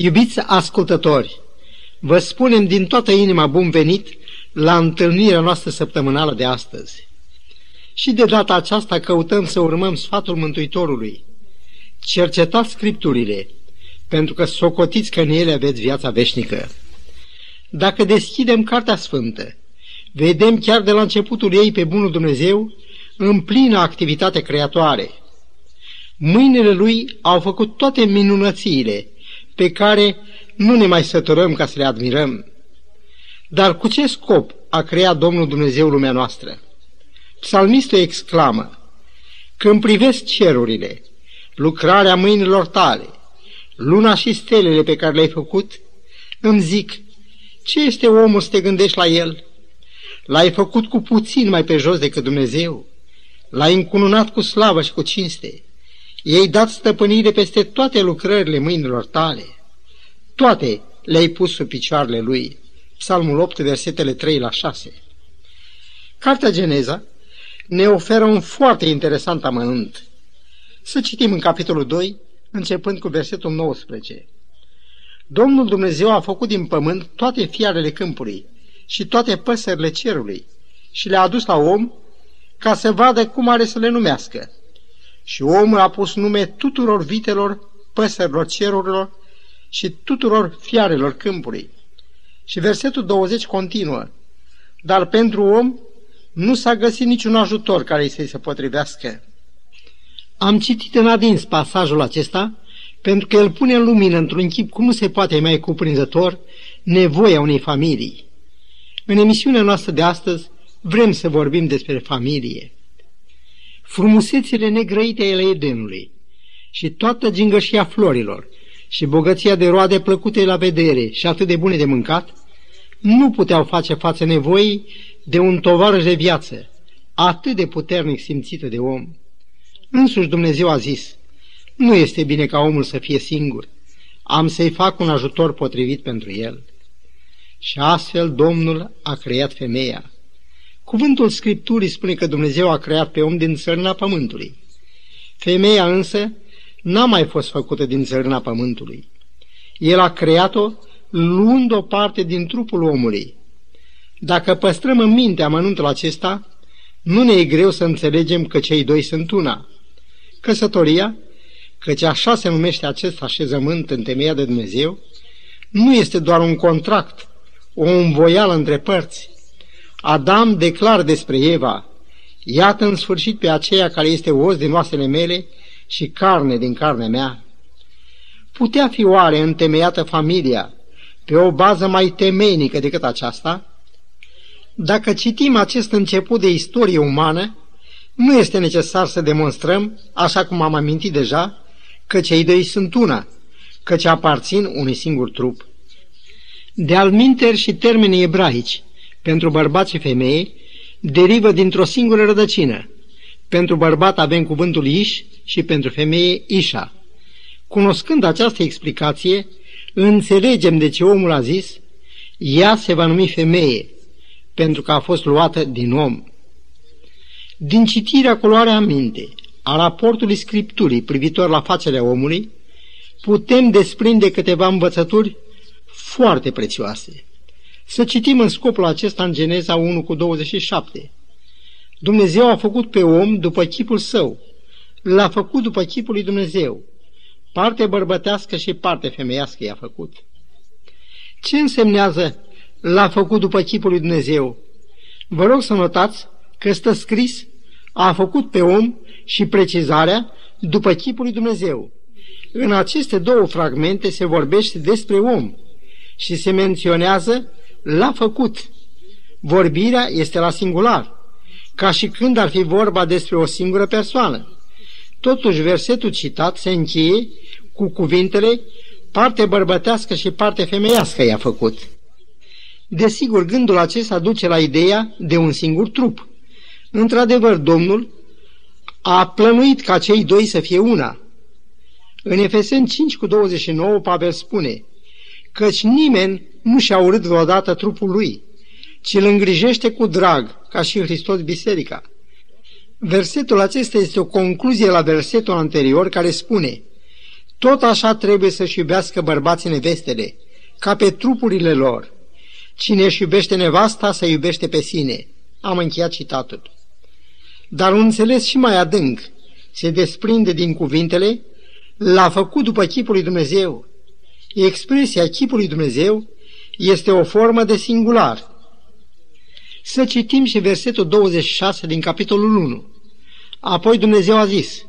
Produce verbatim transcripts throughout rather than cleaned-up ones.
Iubiți ascultători, vă spunem din toată inima bun venit la întâlnirea noastră săptămânală de astăzi. Și de data aceasta căutăm să urmăm sfatul Mântuitorului. Cercetați Scripturile, pentru că socotiți că în ele aveți viața veșnică. Dacă deschidem Cartea Sfântă, vedem chiar de la începutul ei pe bunul Dumnezeu în plină activitate creatoare. Mâinile Lui au făcut toate minunățiile pe care nu ne mai săturăm ca să le admirăm. Dar cu ce scop a creat Domnul Dumnezeu lumea noastră? Psalmistul exclamă: când privesc cerurile, lucrarea mâinilor tale, luna și stelele pe care le-ai făcut, îmi zic, ce este omul să te gândești la el? L-ai făcut cu puțin mai pe jos decât Dumnezeu, l-ai încununat cu slavă și cu cinste, i-ai dat stăpânire peste toate lucrările mâinilor tale, toate le-ai pus sub picioarele lui. Psalmul opt, versetele trei la șase. Cartea Geneza ne oferă un foarte interesant amănunt. Să citim în capitolul doi, începând cu versetul nouăsprezece. Domnul Dumnezeu a făcut din pământ toate fiarele câmpului și toate păsările cerului și le-a adus la om ca să vadă cum are să le numească. Și omul a pus nume tuturor vitelor, păsărilor cerurilor și tuturor fiarelor câmpului. Și versetul douăzeci continuă: dar pentru om nu s-a găsit niciun ajutor care să-i se potrivească. Am citit în adins pasajul acesta pentru că el pune în lumină într-un chip cum nu se poate mai cuprinzător nevoia unei familii. În emisiunea noastră de astăzi vrem să vorbim despre familie. Frumusețile negrăite ale Edenului și toată gingășia florilor și bogăția de roade plăcute la vedere și atât de bune de mâncat nu puteau face față nevoii de un tovarăș de viață atât de puternic simțită de om. Însuși Dumnezeu a zis: nu este bine ca omul să fie singur, am să-i fac un ajutor potrivit pentru el. Și astfel Domnul a creat femeia. Cuvântul Scripturii spune că Dumnezeu a creat pe om din țărâna pământului. Femeia însă n-a mai fost făcută din țărâna pământului. El a creat-o luând o parte din trupul omului. Dacă păstrăm în minte amănuntul acesta, nu ne e greu să înțelegem că cei doi sunt una. Căsătoria, căci așa se numește acest așezământ întemeiat de Dumnezeu, nu este doar un contract, o învoială între părți. Adam declară despre Eva: iată în sfârșit pe aceea care este os din oasele mele și carne din carnea mea. Putea fi oare întemeiată familia pe o bază mai temeinică decât aceasta? Dacă citim acest început de istorie umană, nu este necesar să demonstrăm, așa cum am amintit deja, că cei doi sunt una, căci aparțin unui singur trup. De altminteri și termenii ebraici pentru bărbați și femei derivă dintr-o singură rădăcină. Pentru bărbat avem cuvântul iș și pentru femeie ișa. Cunoscând această explicație, înțelegem de ce omul a zis: ea se va numi femeie, pentru că a fost luată din om. Din citirea culoare aminte a raportului Scripturii privitor la fațele omului, putem desprinde câteva învățături foarte prețioase. Să citim în scopul acesta în Geneza unu cu douăzeci și șapte. Dumnezeu a făcut pe om după chipul său, l-a făcut după chipul lui Dumnezeu, parte bărbătească și parte femeiască i-a făcut. Ce însemnează l-a făcut după chipul lui Dumnezeu? Vă rog să notați că stă scris a făcut pe om și precizarea după chipul lui Dumnezeu. În aceste două fragmente se vorbește despre om și se menționează l-a făcut. Vorbirea este la singular, ca și când ar fi vorba despre o singură persoană. Totuși, versetul citat se încheie cu cuvintele parte bărbătească și parte femeiască i-a făcut. Desigur, gândul acesta duce la ideea de un singur trup. Într-adevăr, Domnul a plănuit ca cei doi să fie una. În Efeseni cinci cu douăzeci și nouă, Pavel spune: căci nimeni nu și-a urât vreodată trupul lui, ci îl îngrijește cu drag, ca și Hristos biserica. Versetul acesta este o concluzie la versetul anterior care spune: Tot așa trebuie să-și iubească bărbații nevestele, ca pe trupurile lor. Cine își iubește nevasta, se iubește pe sine. Am încheiat citatul. Dar un înțeles și mai adânc se desprinde din cuvintele l-a făcut după chipul lui Dumnezeu. Expresia chipul lui Dumnezeu este o formă de singular. Să citim și versetul douăzeci și șase din capitolul unu. Apoi Dumnezeu a zis,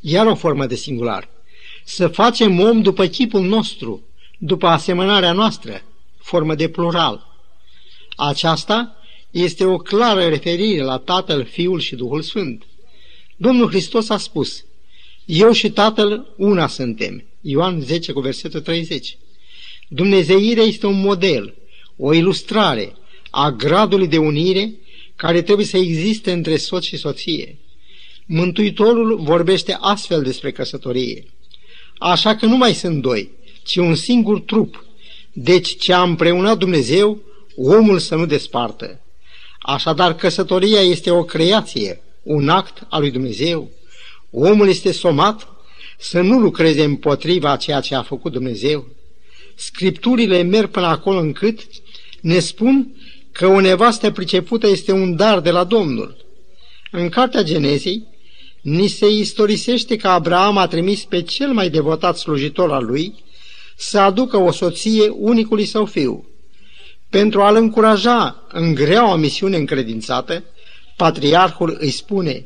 iar o formă de singular, să facem om după chipul nostru, după asemănarea noastră, formă de plural. Aceasta este o clară referire la Tatăl, Fiul și Duhul Sfânt. Domnul Hristos a spus, eu și Tatăl una suntem. Ioan zece cu versetul treizeci. Dumnezeirea este un model, o ilustrare a gradului de unire care trebuie să existe între soț și soție. Mântuitorul vorbește astfel despre căsătorie. Așa că nu mai sunt doi, ci un singur trup. Deci ce a împreunat Dumnezeu, omul să nu despartă. Așadar, căsătoria este o creație, un act al lui Dumnezeu. Omul este somat să nu lucreze împotriva ceea ce a făcut Dumnezeu. Scripturile merg până acolo încât ne spun că o nevastă pricepută este un dar de la Domnul. În cartea Genezei ni se istorisește că Abraham a trimis pe cel mai devotat slujitor al lui să aducă o soție unicului său fiu. Pentru a-l încuraja în greaua misiune încredințată, patriarhul îi spune,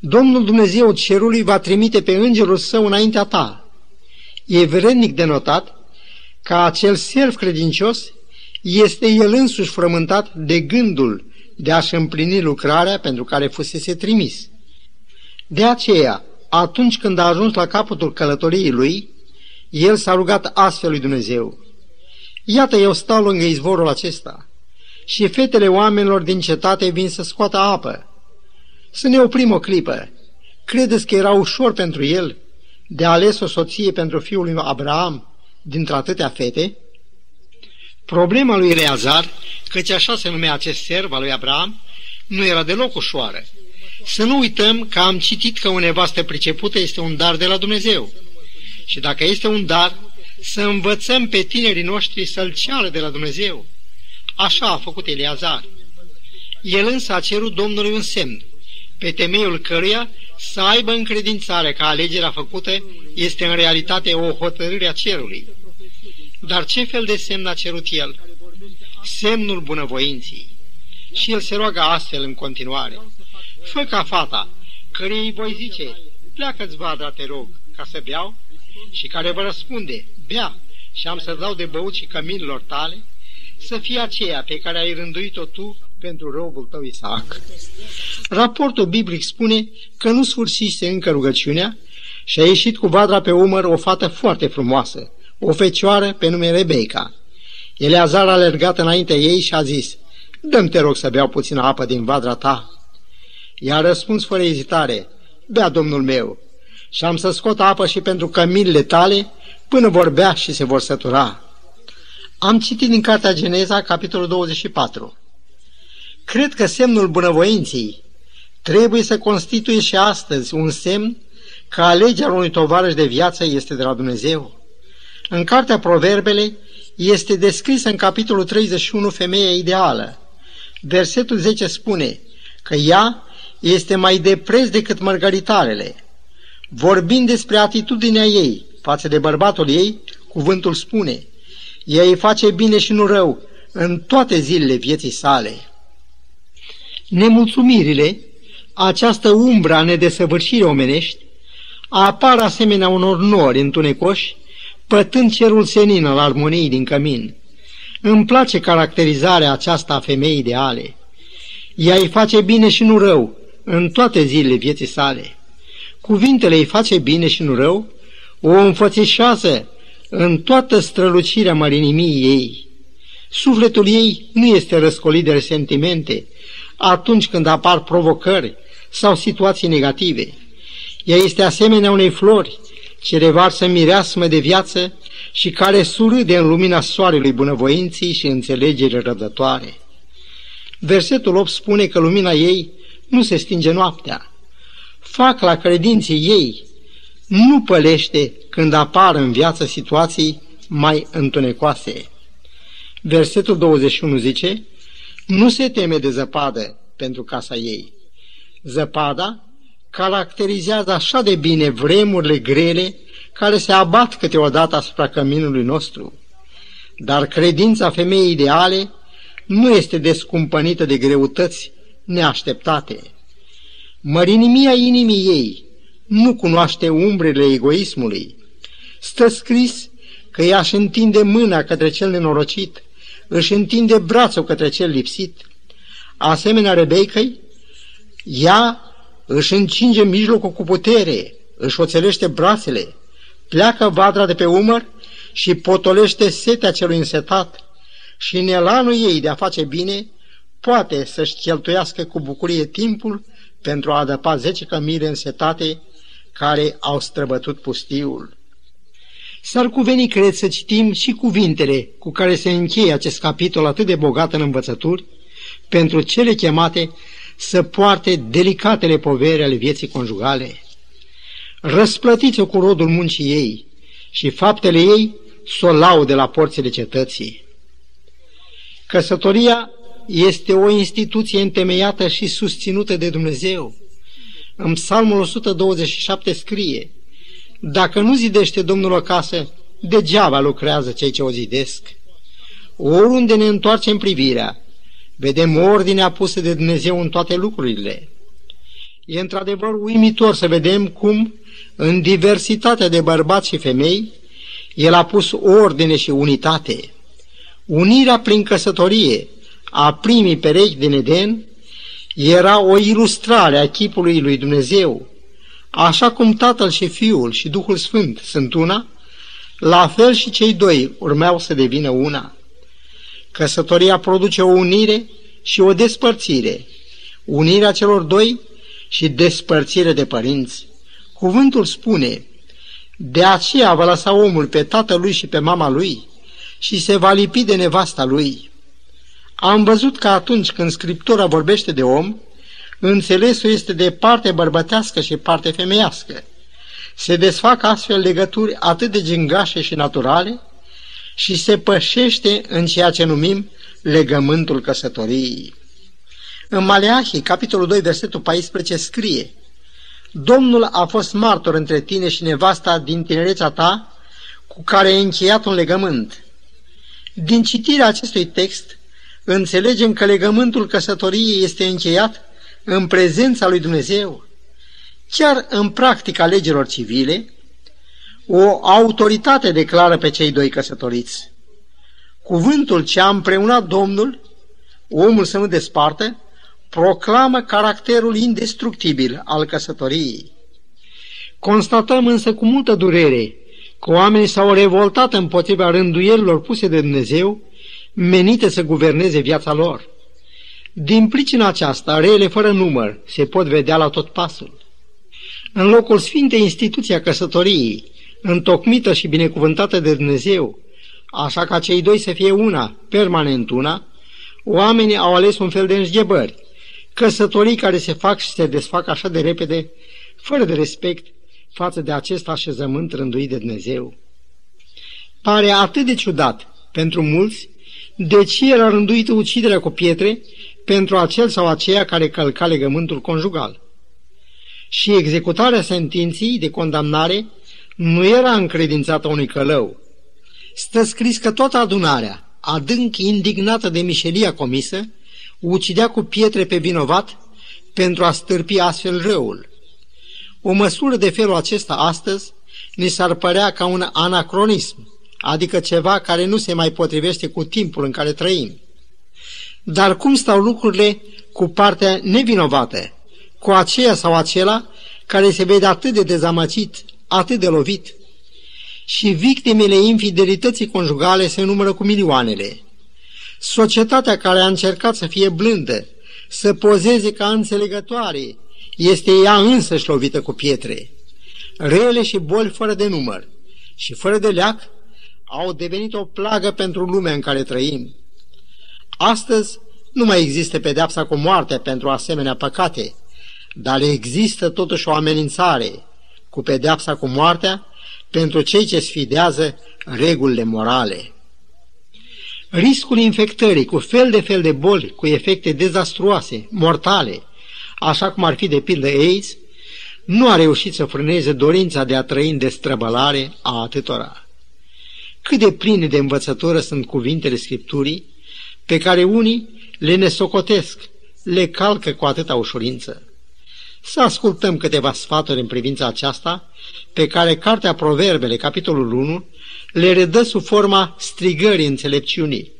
Domnul Dumnezeu cerului va trimite pe îngerul său înaintea ta. E vrednic de notat că acel serv credincios este el însuși frământat de gândul de a-și împlini lucrarea pentru care fusese trimis. De aceea, atunci când a ajuns la capătul călătoriei lui, el s-a rugat astfel lui Dumnezeu. Iată, eu stau lângă izvorul acesta și fetele oamenilor din cetate vin să scoată apă. Să ne oprim o clipă. Credeți că era ușor pentru el de a ales o soție pentru fiul lui Abraham dintre atâtea fete? Problema lui Eleazar, căci așa se numea acest serv al lui Abraham, nu era deloc ușoară. Să nu uităm că am citit că o nevastă pricepută este un dar de la Dumnezeu. Și dacă este un dar, să învățăm pe tinerii noștri să-l ceară de la Dumnezeu. Așa a făcut Eleazar. El însă a cerut Domnului un semn, pe temeiul căruia să aibă încredințare că alegerea făcută este în realitate o hotărâre a cerului. Dar ce fel de semn a cerut el? Semnul bunăvoinții. Și el se roagă astfel în continuare. Fă ca fata, căreia îi voi zice, pleacă-ți vadra, te rog, ca să beau, și care vă răspunde, bea, și am să dau de băut și căminilor tale, să fie aceea pe care ai rânduit-o tu pentru robul tău Isaac. Raportul biblic spune că nu sfârșise încă rugăciunea și a ieșit cu vadra pe umăr o fată foarte frumoasă, o fecioară pe nume Rebeka. Eleazar a alergat înaintea ei și a zis, dă-mi te rog să beau puțină apă din vadra ta. I-a răspuns fără ezitare, bea, domnul meu, și am să scot apă și pentru cămilele tale până vor bea și se vor sătura. Am citit din cartea Geneza, capitolul douăzeci și patru. Cred că semnul bunăvoinții trebuie să constituie și astăzi un semn că alegerea unui tovarăș de viață este de la Dumnezeu. În cartea Proverbele este descrisă în capitolul treizeci și unu femeia ideală. Versetul zece spune că ea este mai de preț decât mărgăritarele. Vorbind despre atitudinea ei față de bărbatul ei, cuvântul spune, ea îi face bine și nu rău în toate zilele vieții sale. Nemulțumirile, această umbră a nedesăvârșirii omenești, apar asemenea unor nori întunecoși, pătând cerul senin al armoniei din cămin. Îmi place caracterizarea aceasta a femeii ideale. Ea îi face bine și nu rău în toate zilele vieții sale. Cuvintele îi face bine și nu rău o înfățișează în toată strălucirea mărinimii ei. Sufletul ei nu este răscolit de resentimente atunci când apar provocări sau situații negative. Ea este asemenea unei flori ce revarsă mireasmă de viață și care surâde în lumina soarelui bunăvoinții și înțelegerii răbdătoare. Versetul opt spune că lumina ei nu se stinge noaptea. Fac la credinții ei nu pălește când apar în viață situații mai întunecoase. Versetul douăzeci și unu zice: nu se teme de zăpadă pentru casa ei. Zăpada caracterizează așa de bine vremurile grele care se abat câteodată asupra căminului nostru. Dar credința femeii ideale nu este descumpănită de greutăți neașteptate. Mărinimia inimii ei nu cunoaște umbrele egoismului. Stă scris că ea își întinde mâna către cel nenorocit, își întinde brațul către cel lipsit. Asemenea Rebecăi, ea își încinge mijlocul cu putere, își oțelește brațele, pleacă vadra de pe umăr și potolește setea celui însetat, și în elanul ei de a face bine poate să-și cheltuiască cu bucurie timpul pentru a adăpa zece cămile însetate care au străbătut pustiul. S-ar cuveni, cred, să citim și cuvintele cu care se încheie acest capitol atât de bogat în învățături pentru cele chemate să poarte delicatele poveri ale vieții conjugale. Răsplătiți-o cu rodul muncii ei și faptele ei s-o laude la porțile cetății. Căsătoria este o instituție întemeiată și susținută de Dumnezeu. În Psalmul o sută douăzeci și șapte scrie: dacă nu zidește Domnul o casă, degeaba lucrează cei ce o zidesc. Oriunde ne întoarcem privirea, vedem ordinea pusă de Dumnezeu în toate lucrurile. E într-adevăr uimitor să vedem cum, în diversitatea de bărbați și femei, El a pus ordine și unitate. Unirea prin căsătorie a primii perechi din Eden era o ilustrare a chipului lui Dumnezeu. Așa cum Tatăl și Fiul și Duhul Sfânt sunt una, la fel și cei doi urmeau să devină una. Căsătoria produce o unire și o despărțire, unirea celor doi și despărțire de părinți. Cuvântul spune: de aceea va lăsa omul pe tatălui și pe mama lui și se va lipi de nevasta lui. Am văzut că atunci când Scriptura vorbește de om, înțelesul este de parte bărbătească și parte femeiască. Se desfac astfel legături atât de gingașe și naturale și se pășește în ceea ce numim legământul căsătoriei. În Maleahi, capitolul doi, versetul paisprezece, scrie: Domnul a fost martor între tine și nevasta din tinerețea ta, cu care ai încheiat un legământ. Din citirea acestui text, înțelegem că legământul căsătoriei este încheiat în prezența lui Dumnezeu. Chiar în practica legilor civile, o autoritate declară pe cei doi căsătoriți. Cuvântul ce a împreunat Domnul, omul să nu despartă, proclamă caracterul indestructibil al căsătoriei. Constatăm însă cu multă durere că oamenii s-au revoltat împotriva rânduielilor puse de Dumnezeu, menite să guverneze viața lor. Din pricina aceasta, rele fără număr se pot vedea la tot pasul. În locul sfintei instituții a căsătoriei, întocmită și binecuvântată de Dumnezeu, așa ca cei doi să fie una, permanent una, oamenii au ales un fel de înșghebări, căsătorii care se fac și se desfac așa de repede, fără de respect față de acest așezământ rânduit de Dumnezeu. Pare atât de ciudat pentru mulți de ce era rânduită uciderea cu pietre pentru acel sau aceea care călca legământul conjugal. Și executarea sentinței de condamnare nu era încredințată unui călău. Stă scris că toată adunarea, adânc indignată de mișelia comisă, ucidea cu pietre pe vinovat pentru a stârpi astfel răul. O măsură de felul acesta astăzi ni s-ar părea ca un anacronism, adică ceva care nu se mai potrivește cu timpul în care trăim. Dar cum stau lucrurile cu partea nevinovată, cu aceea sau acela care se vede atât de dezamăcit, atât de lovit? Și victimele infidelității conjugale se numără cu milioanele. Societatea care a încercat să fie blândă, să pozeze ca înțelegătoare, este ea însăși lovită cu pietre. Rele și boli fără de număr și fără de leac au devenit o plagă pentru lumea în care trăim. Astăzi nu mai există pedeapsa cu moartea pentru asemenea păcate, dar există totuși o amenințare, cu pedeapsa cu moartea pentru cei ce sfidează regulile morale. Riscul infectării cu fel de fel de boli, cu efecte dezastruoase, mortale, așa cum ar fi de pildă AIDS, nu a reușit să frâneze dorința de a trăi în destrăbălare a atâtora. Cât de pline de învățătură sunt cuvintele Scripturii, pe care unii le nesocotesc, le calcă cu atâta ușurință. Să ascultăm câteva sfaturi în privința aceasta, pe care Cartea Proverbele, capitolul unu, le redă sub forma strigării înțelepciunii.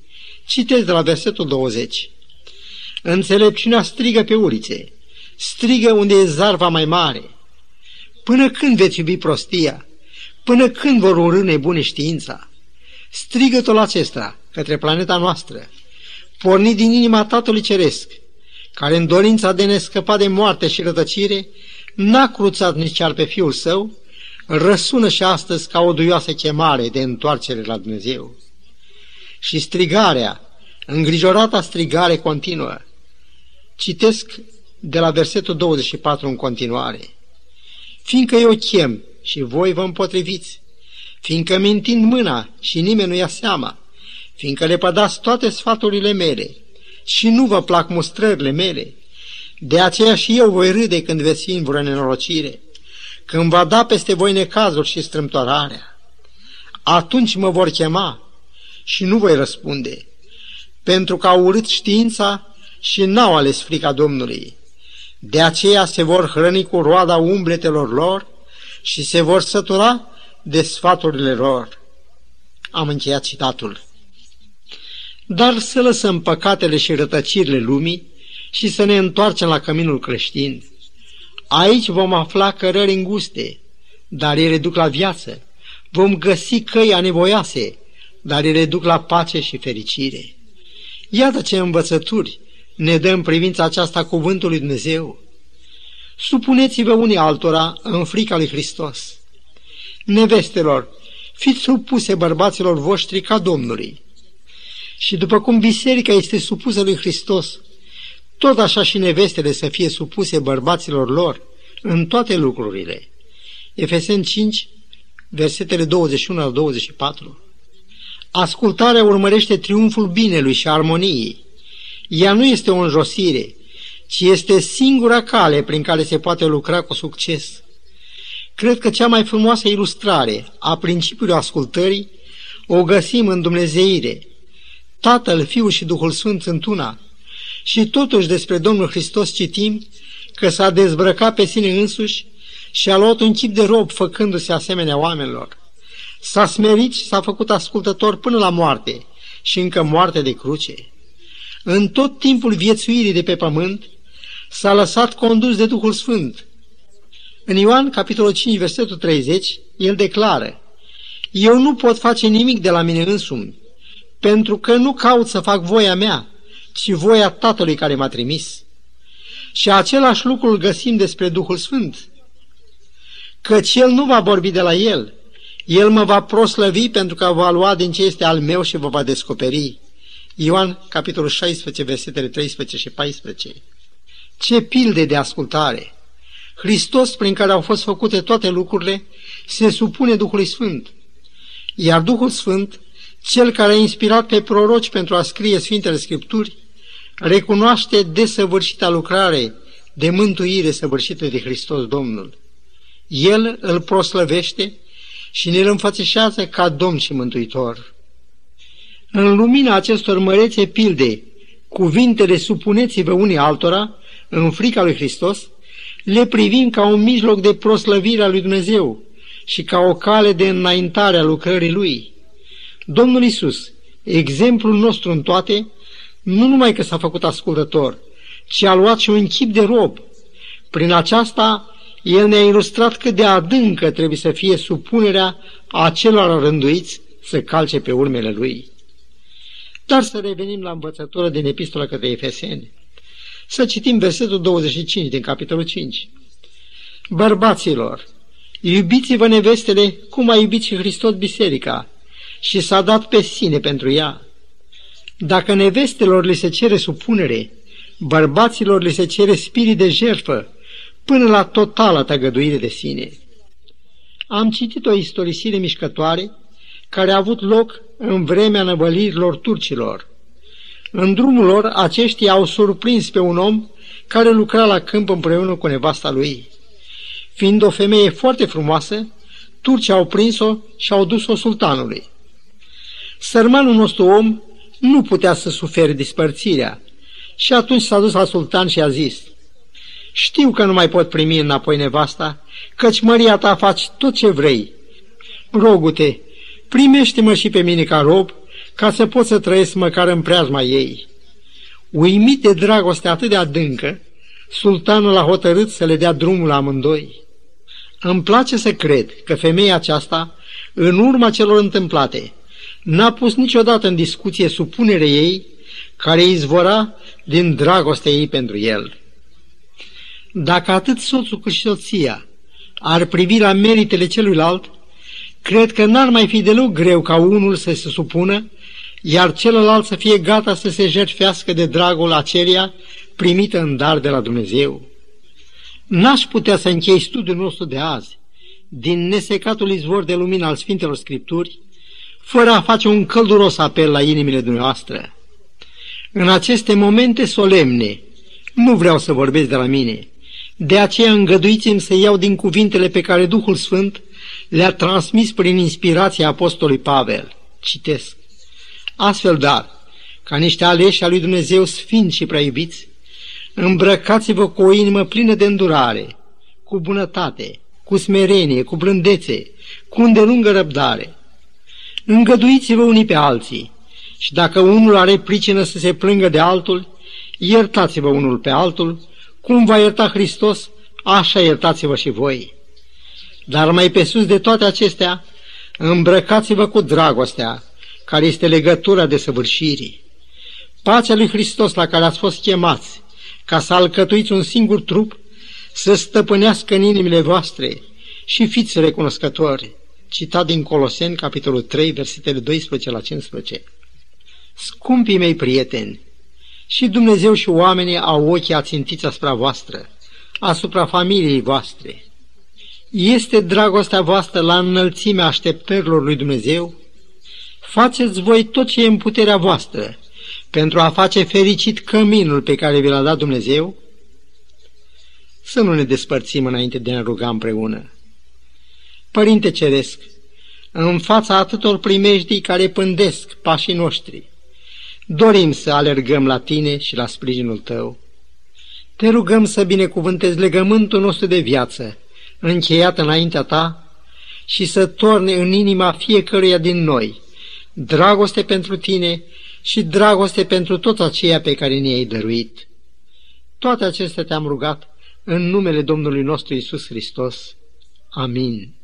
Citez de la versetul douăzeci. Înțelepciunea strigă pe ulițe, strigă unde e zarva mai mare. Până când veți iubi prostia? Până când vor urâ nebunii știința? Strigătul acesta către planeta noastră, pornit din inima Tatălui Ceresc, care în dorința de ne scăpa de moarte și rătăcire, n-a cruțat nici al pe Fiul Său, răsună și astăzi ca o duioasă chemare de întoarcere la Dumnezeu. Și strigarea, îngrijorata strigare continuă. Citesc de la versetul douăzeci și patru în continuare. Fiindcă eu chem și voi vă împotriviți, fiindcă mi-ntind mâna și nimeni nu ia seama, fiindcă le pădați toate sfaturile mele și nu vă plac mustrările mele, de aceea și eu voi râde când veți fi în vreo nenorocire, când va da peste voi necazuri și strâmtorarea. Atunci mă vor chema și nu voi răspunde, pentru că au urât știința și n-au ales frica Domnului. De aceea se vor hrăni cu roada umbletelor lor și se vor sătura de sfaturile lor. Am încheiat citatul. Dar să lăsăm păcatele și rătăcirile lumii și să ne întoarcem la căminul creștin. Aici vom afla cărări înguste, dar ele duc la viață. Vom găsi căi anevoioase, dar ele duc la pace și fericire. Iată ce învățături ne dă în privința aceasta cuvântul lui Dumnezeu. Supuneți-vă unii altora în frica lui Hristos. Nevestelor, fiți supuse bărbaților voștri ca Domnului. Și după cum biserica este supusă lui Hristos, tot așa și nevestele să fie supuse bărbaților lor în toate lucrurile. Efeseni cinci, versetele douăzeci și unu la douăzeci și patru. Ascultarea urmărește triumful binelui și armoniei. Ea nu este o înjosire, ci este singura cale prin care se poate lucra cu succes. Cred că cea mai frumoasă ilustrare a principiului ascultării o găsim în Dumnezeire. Tatăl, Fiul și Duhul Sfânt sunt una. Și totuși despre Domnul Hristos citim că s-a dezbrăcat pe sine însuși și a luat un chip de rob făcându-se asemenea oamenilor. S-a smerit și s-a făcut ascultător până la moarte și încă moarte de cruce. În tot timpul viețuirii de pe pământ s-a lăsat condus de Duhul Sfânt. În Ioan, capitolul cinci, versetul treizeci, el declară: Eu nu pot face nimic de la mine însumi, pentru că nu caut să fac voia mea, ci voia Tatălui care m-a trimis. Și același lucru îl găsim despre Duhul Sfânt. Căci El nu va vorbi de la El, El mă va proslăvi pentru că va lua din ce este al meu și vă va descoperi. Ioan, capitolul șaisprezece, versetele treisprezece și paisprezece. Ce pilde de ascultare! Hristos, prin care au fost făcute toate lucrurile, se supune Duhului Sfânt. Iar Duhul Sfânt, Cel care a inspirat pe proroci pentru a scrie Sfintele Scripturi, recunoaște desăvârșita lucrare de mântuire săvârșită de Hristos Domnul. El îl proslăvește și ne-l înfățișează ca Domn și Mântuitor. În lumina acestor mărețe pilde, cuvintele supuneți-vă unii altora în frica lui Hristos le privim ca un mijloc de proslăvire a lui Dumnezeu și ca o cale de înaintare a lucrării Lui. Domnul Iisus, exemplul nostru în toate, nu numai că s-a făcut ascultător, ci a luat și un chip de rob. Prin aceasta, El ne-a ilustrat cât de adâncă trebuie să fie supunerea acelor rânduiți să calce pe urmele Lui. Dar să revenim la învățătura din Epistola către Efeseni. Să citim versetul douăzeci și cinci din capitolul cinci. Bărbaților, iubiți-vă nevestele cum a iubit și Hristos biserica, și s-a dat pe sine pentru ea. Dacă nevestelor li se cere supunere, bărbaților li se cere spirit de jertfă, până la totală tăgăduire de sine. am citit o istorisire mișcătoare care a avut loc în vremea năvălirilor turcilor. În drumul lor, aceștia au surprins pe un om care lucra la câmp împreună cu nevasta lui. Fiind o femeie foarte frumoasă, turcii au prins-o și au dus-o sultanului. Sărmanul nostru om nu putea să sufere dispărțirea și atunci s-a dus la sultan și a zis: „Știu că nu mai pot primi înapoi nevasta, căci măria ta faci tot ce vrei. Rogu-te, primește-mă și pe mine ca rob, ca să pot să trăiesc măcar în preajma ei." Uimit de dragoste atât de adâncă, sultanul a hotărât să le dea drumul la amândoi. Îmi place să cred că femeia aceasta, în urma celor întâmplate, n-a pus niciodată în discuție supunerea ei, care izvora din dragostea ei pentru el. Dacă atât soțul cât și soția ar privi la meritele celuilalt, cred că n-ar mai fi deloc greu ca unul să se supună, iar celălalt să fie gata să se jertfească de dragul acelia primită în dar de la Dumnezeu. N-aș putea să închei studiul nostru de azi, din nesecatul izvor de lumină al Sfintelor Scripturi, fără a face un călduros apel la inimile dumneavoastră. În aceste momente solemne, nu vreau să vorbesc de la mine, de aceea îngăduiți-mi să iau din cuvintele pe care Duhul Sfânt le-a transmis prin inspirația Apostolului Pavel. Citesc: „Astfel dar, ca niște aleși a lui Dumnezeu sfinți și prea iubiți, îmbrăcați-vă cu o inimă plină de îndurare, cu bunătate, cu smerenie, cu blândețe, cu îndelungă răbdare. Îngăduiți-vă unii pe alții și dacă unul are pricină să se plângă de altul, iertați-vă unul pe altul, cum va ierta Hristos, așa iertați-vă și voi. Dar mai pe sus de toate acestea, îmbrăcați-vă cu dragostea, care este legătura desăvârșirii. Pacea lui Hristos, la care ați fost chemați, ca să alcătuiți un singur trup, să stăpânească în inimile voastre și fiți recunoscători." Citat din Coloseni, capitolul trei, versetele doisprezece la cincisprezece. Scumpii mei prieteni, și Dumnezeu și oamenii au ochii ațintiți asupra voastră, asupra familiei voastre. Este dragostea voastră la înălțimea așteptărilor lui Dumnezeu? Faceți voi tot ce e în puterea voastră pentru a face fericit căminul pe care vi l-a dat Dumnezeu? Să nu ne despărțim înainte de a ne ruga împreună. Părinte Ceresc, în fața atâtor primejdii care pândesc pașii noștri, dorim să alergăm la Tine și la sprijinul Tău. Te rugăm să binecuvântezi legământul nostru de viață, încheiat înaintea Ta, și să torne în inima fiecăruia din noi dragoste pentru Tine și dragoste pentru toți aceia pe care ne-ai dăruit. Toate acestea Te-am rugat în numele Domnului nostru Iisus Hristos. Amin.